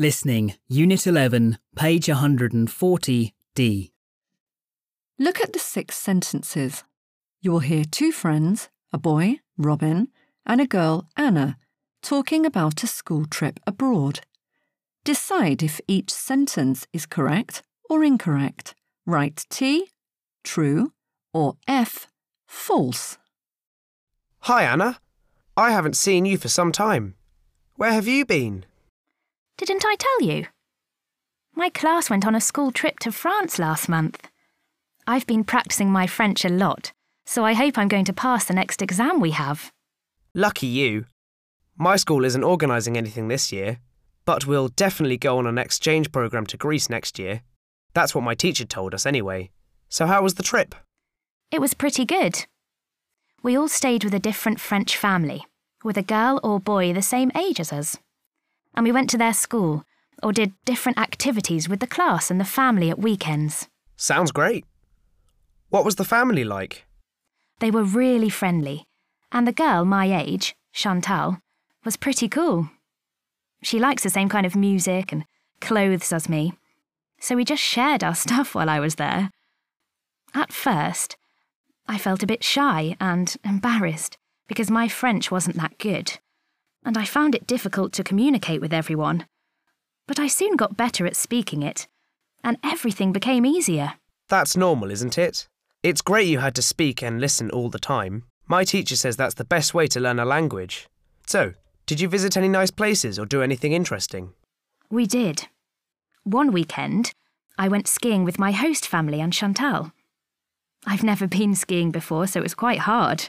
Listening, Unit 11, page 140D. Look at the six sentences. You will hear two friends, a boy, Robin, and a girl, Anna, talking about a school trip abroad. Decide if each sentence is correct or incorrect. Write T, true, or F, false. Hi, Anna. I haven't seen you for some time. Where have you been? Didn't I tell you? My class went on a school trip to France last month. I've been practicing my French a lot, so I hope I'm going to pass the next exam we have. Lucky you. My school isn't organising anything this year, but we'll definitely go on an exchange programme to Greece next year. That's what my teacher told us anyway. So how was the trip? It was pretty good. We all stayed with a different French family, with a girl or boy the same age as us. And we went to their school, or did different activities with the class and the family at weekends. Sounds great. What was the family like? They were really friendly, and the girl my age, Chantal, was pretty cool. She likes the same kind of music and clothes as me, so we just shared our stuff while I was there. At first, I felt a bit shy and embarrassed because my French wasn't that good, and I found it difficult to communicate with everyone. But I soon got better at speaking it, and everything became easier. That's normal, isn't it? It's great you had to speak and listen all the time. My teacher says that's the best way to learn a language. So, did you visit any nice places or do anything interesting? We did. One weekend, I went skiing with my host family and Chantal. I've never been skiing before, so it was quite hard.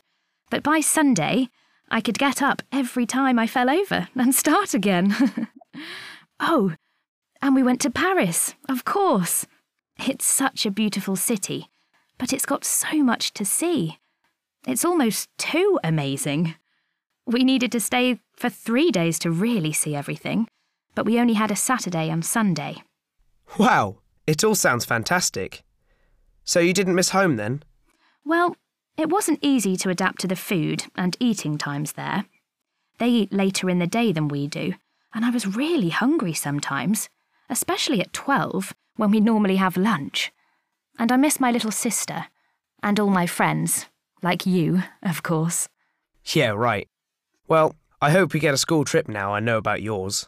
But by Sunday, I could get up every time I fell over and start again. Oh, and we went to Paris, of course. It's such a beautiful city, but it's got so much to see. It's almost too amazing. We needed to stay for 3 days to really see everything, but we only had a Saturday and Sunday. Wow, it all sounds fantastic. So you didn't miss home then? Well, it wasn't easy to adapt to the food and eating times there. They eat later in the day than we do, and I was really hungry sometimes, especially at 12 when we normally have lunch. And I miss my little sister and all my friends, like you, of course. Yeah, right. Well, I hope we get a school trip now I know about yours.